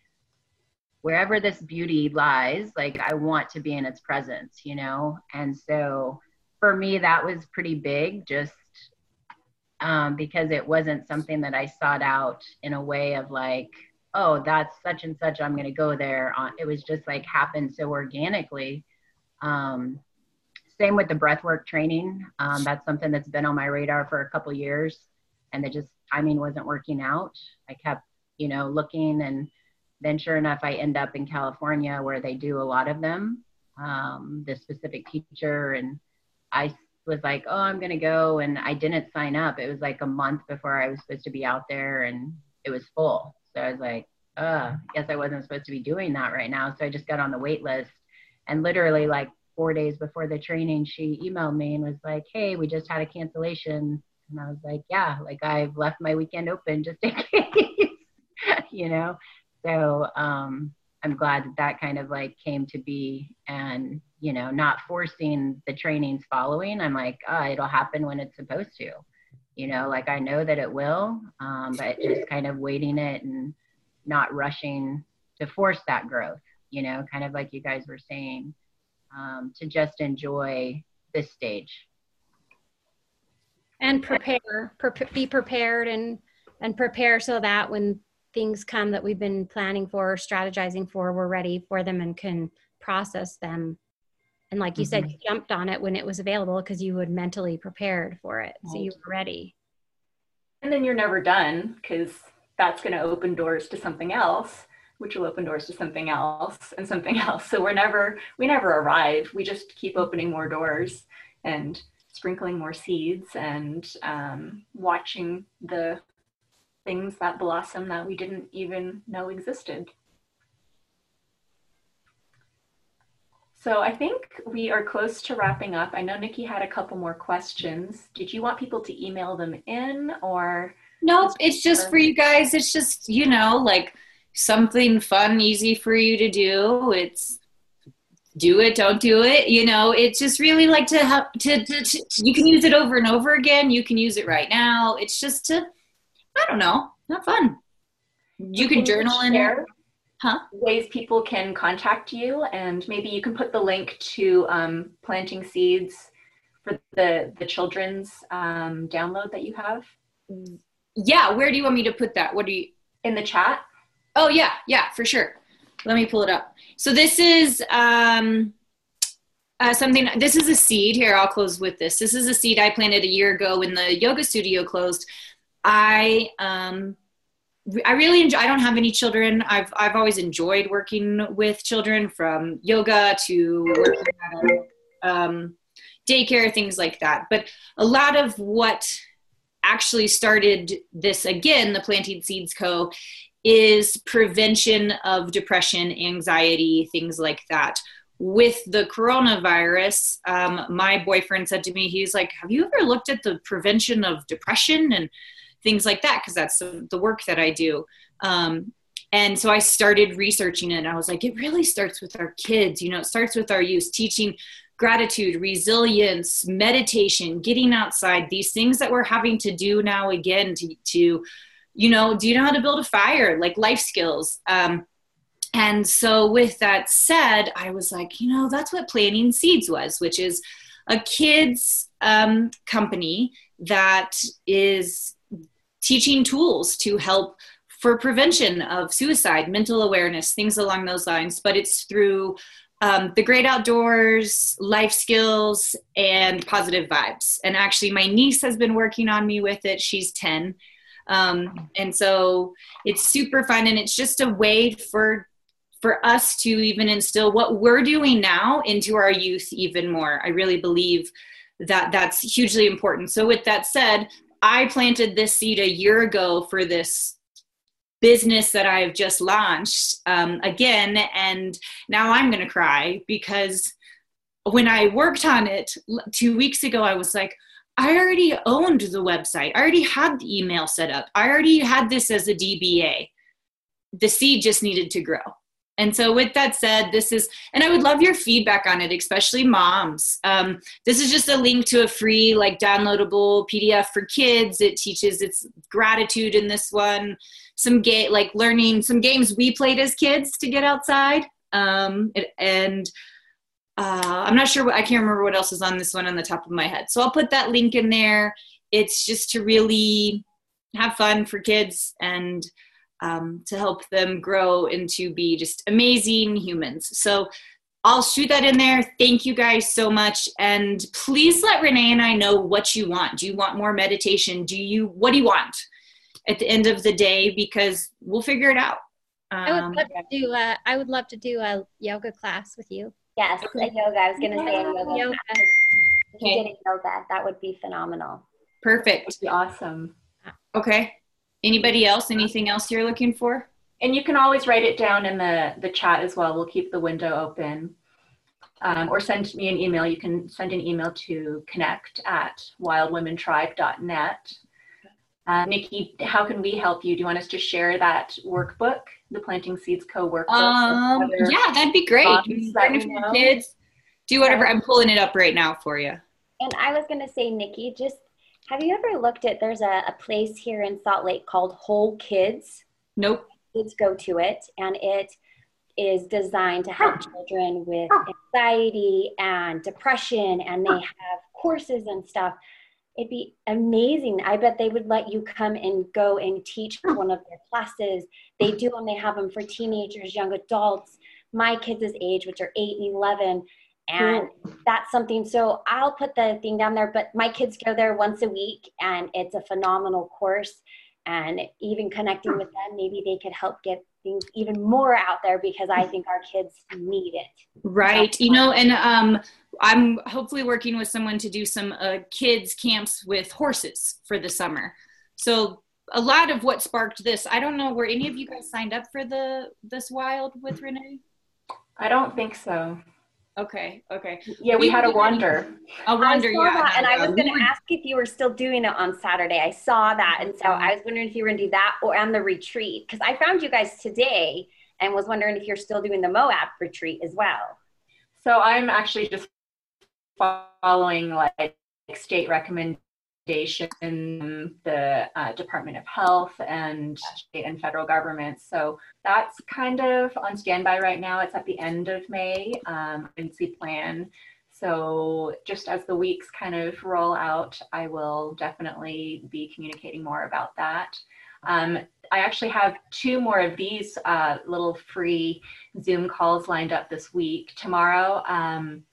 wherever this beauty lies, like, I want to be in its presence, you know? And so for me, that was pretty big, just um, because it wasn't something that I sought out in a way of like, oh, that's such and such, I'm going to go there. It was just like happened so organically. Um, same with the breathwork training. Um, that's something that's been on my radar for a couple years, and that just timing wasn't working out. I kept, you know, looking, and then sure enough, I end up in California where they do a lot of them, um, this specific teacher. And I was like, oh, I'm going to go. And I didn't sign up. It was like a month before I was supposed to be out there, and it was full. So I was like, uh, guess I wasn't supposed to be doing that right now. So I just got on the wait list. And literally like four days before the training, she emailed me and was like, hey, we just had a cancellation. And I was like, yeah, like, I've left my weekend open just in case, you know? So um, I'm glad that that kind of like came to be, and, you know, not forcing the trainings following. I'm like, oh, it'll happen when it's supposed to, you know, like, I know that it will, um, but just kind of waiting it and not rushing to force that growth, you know, kind of like you guys were saying, um, to just enjoy this stage. And prepare, pre- be prepared and, and prepare so that when things come that we've been planning for, strategizing for, we're ready for them and can process them. And like you mm-hmm. said, you jumped on it when it was available because you had mentally prepared for it. Right. So you were ready. And then you're never done, because that's going to open doors to something else, which will open doors to something else and something else. So we're never, we never arrive. We just keep opening more doors and sprinkling more seeds and um, watching the things that blossom that we didn't even know existed. So I think we are close to wrapping up. I know Nikki had a couple more questions. Did you want people to email them in, or? Nope, it's just for you guys. It's just, you know, like something fun, easy for you to do. It's do it, don't do it. You know, it's just really like to have to, to, to, you can use it over and over again. You can use it right now. It's just to, I don't know. Not fun. You can, can journal in there. Huh? Ways people can contact you, and maybe you can put the link to um, Planting Seeds for the, the children's um, download that you have. Yeah. Where do you want me to put that? What do you? In the chat? Oh, yeah. Yeah, for sure. Let me pull it up. So this is um, Uh, something, this is a seed here. I'll close with this. This is a seed I planted a year ago when the yoga studio closed. I, um, I really enjoy, I don't have any children. I've, I've always enjoyed working with children, from yoga to working at a, um, daycare, things like that. But a lot of what actually started this, again, the Planting Seeds Co., is prevention of depression, anxiety, things like that. With the coronavirus, um, my boyfriend said to me, he's like, have you ever looked at the prevention of depression and things like that? Because that's the work that I do. Um, and so I started researching it, and I was like, it really starts with our kids. You know, it starts with our youth, teaching gratitude, resilience, meditation, getting outside, these things that we're having to do now again to, to you know, do you know how to build a fire, like life skills. Um, And so with that said, I was like, you know, that's what Planting Seeds was, which is a kids um, company that is teaching tools to help for prevention of suicide, mental awareness, things along those lines. But it's through um, the great outdoors, life skills, and positive vibes. And actually my niece has been working on me with it. She's ten. Um, and so it's super fun, and it's just a way for for us to even instill what we're doing now into our youth even more. I really believe that that's hugely important. So with that said, I planted this seed a year ago for this business that I've just launched um, again. And now I'm going to cry, because when I worked on it two weeks ago, I was like, I already owned the website. I already had the email set up. I already had this as a D B A. The seed just needed to grow. And so with that said, this is, and I would love your feedback on it, especially moms. Um, this is just a link to a free, like, downloadable P D F for kids. It teaches its gratitude in this one, some ga- like learning some games we played as kids to get outside. Um, it, and uh, I'm not sure what, I can't remember what else is on this one on the top of my head. So I'll put that link in there. It's just to really have fun for kids, and Um, to help them grow into be just amazing humans. So I'll shoot that in there. Thank you guys so much. And please let Renee and I know what you want. Do you want more meditation? Do you, what do you want at the end of the day? Because we'll figure it out. Um, I would love to do a, I would love to do a yoga class with you. Yes, a yoga. I was going to say a yoga. yoga. If you did a yoga, that would be phenomenal. Perfect. That would be awesome. Okay. Anybody else? Anything else you're looking for? And you can always write it down in the, the chat as well. We'll keep the window open. Um, or send me an email. You can send an email to connect at wild women tribe dot net. Uh, Nikki, how can we help you? Do you want us to share that workbook, the Planting Seeds Co. workbook? Um, yeah, that'd be great. That for kids, do whatever. Yeah. I'm pulling it up right now for you. And I was going to say, Nikki, just have you ever looked at, there's a, a place here in Salt Lake called Whole Kids. Nope. Kids go to it, and it is designed to help children with anxiety and depression, and they have courses and stuff. It'd be amazing. I bet they would let you come and go and teach one of their classes. They do them. They have them for teenagers, young adults, my kids' age, which are eight and eleven. And that's something, so I'll put the thing down there, but my kids go there once a week, and it's a phenomenal course. And even connecting with them, maybe they could help get things even more out there, because I think our kids need it. Right. You know, and um, I'm hopefully working with someone to do some uh, kids camps with horses for the summer. So a lot of what sparked this, I don't know, were any of you guys signed up for the this Wild with Renee? I don't think so. Okay. Okay. Yeah, we, we had a wander. A wander, I saw yeah. That, and I was going to ask if you were still doing it on Saturday. I saw that, and so I was wondering if you were going to do that or on the retreat, because I found you guys today, and was wondering if you're still doing the Moab retreat as well. So I'm actually just following like state recommendations, the uh, Department of Health, and state and federal governments. So that's kind of on standby right now. It's at the end of May, um, emergency plan. So just as the weeks kind of roll out, I will definitely be communicating more about that. Um, I actually have two more of these uh, little free Zoom calls lined up this week. Tomorrow, um,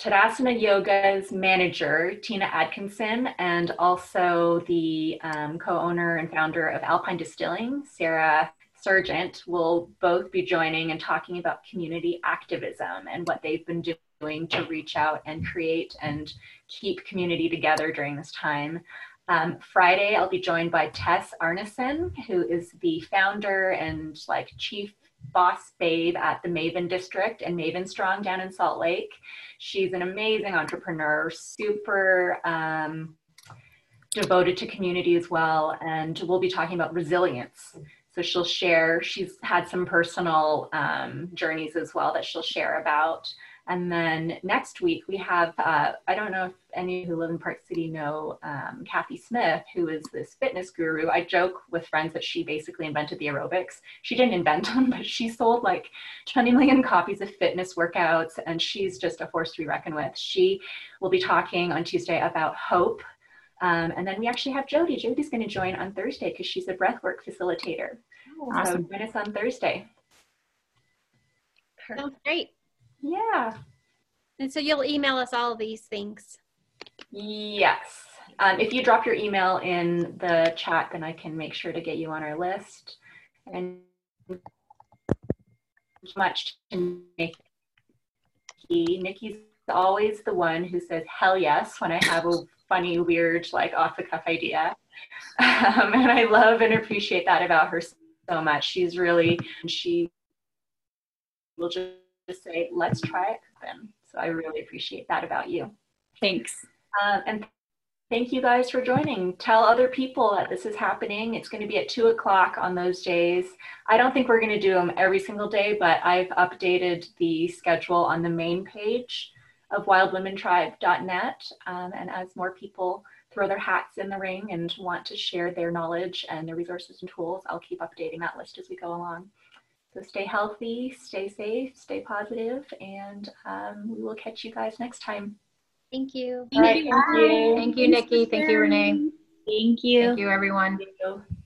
Tadasana Yoga's manager, Tina Adkinson, and also the um, co-owner and founder of Alpine Distilling, Sarah Sargent, will both be joining and talking about community activism and what they've been doing to reach out and create and keep community together during this time. Um, Friday, I'll be joined by Tess Arneson, who is the founder and like chief boss babe at the Maven District and Maven Strong down in Salt Lake. She's an amazing entrepreneur, super um, devoted to community as well, and we'll be talking about resilience. So she'll share, she's had some personal um, journeys as well that she'll share about. And then next week we have, uh, I don't know if any who live in Park City know um, Kathy Smith, who is this fitness guru. I joke with friends that she basically invented the aerobics. She didn't invent them, but she sold like twenty million copies of fitness workouts, and she's just a force to be reckoned with. She will be talking on Tuesday about hope. Um, and then we actually have Jodi. Jodi's going to join on Thursday because she's a breathwork facilitator. Oh, awesome. So join us on Thursday. Perfect. Sounds great. Yeah. And so you'll email us all of these things. Yes. Um, if you drop your email in the chat, then I can make sure to get you on our list. And much to Nikki. Nikki's always the one who says hell yes when I have a funny, weird, like off-the-cuff idea. Um, and I love and appreciate that about her so much. She's really, she will just say, let's try it then. So I really appreciate that about you. Thanks. Um, and thank you guys for joining. Tell other people that this is happening. It's going to be at two o'clock on those days. I don't think we're going to do them every single day, but I've updated the schedule on the main page of wild women tribe dot net. Um, and as more people throw their hats in the ring and want to share their knowledge and their resources and tools, I'll keep updating that list as we go along. So stay healthy, stay safe, stay positive, and um, we will catch you guys next time. Thank you. Thank, right, you. thank you. Thank you, Nikki. Thank you, Renee. Thank you. Thank you, everyone. Thank you.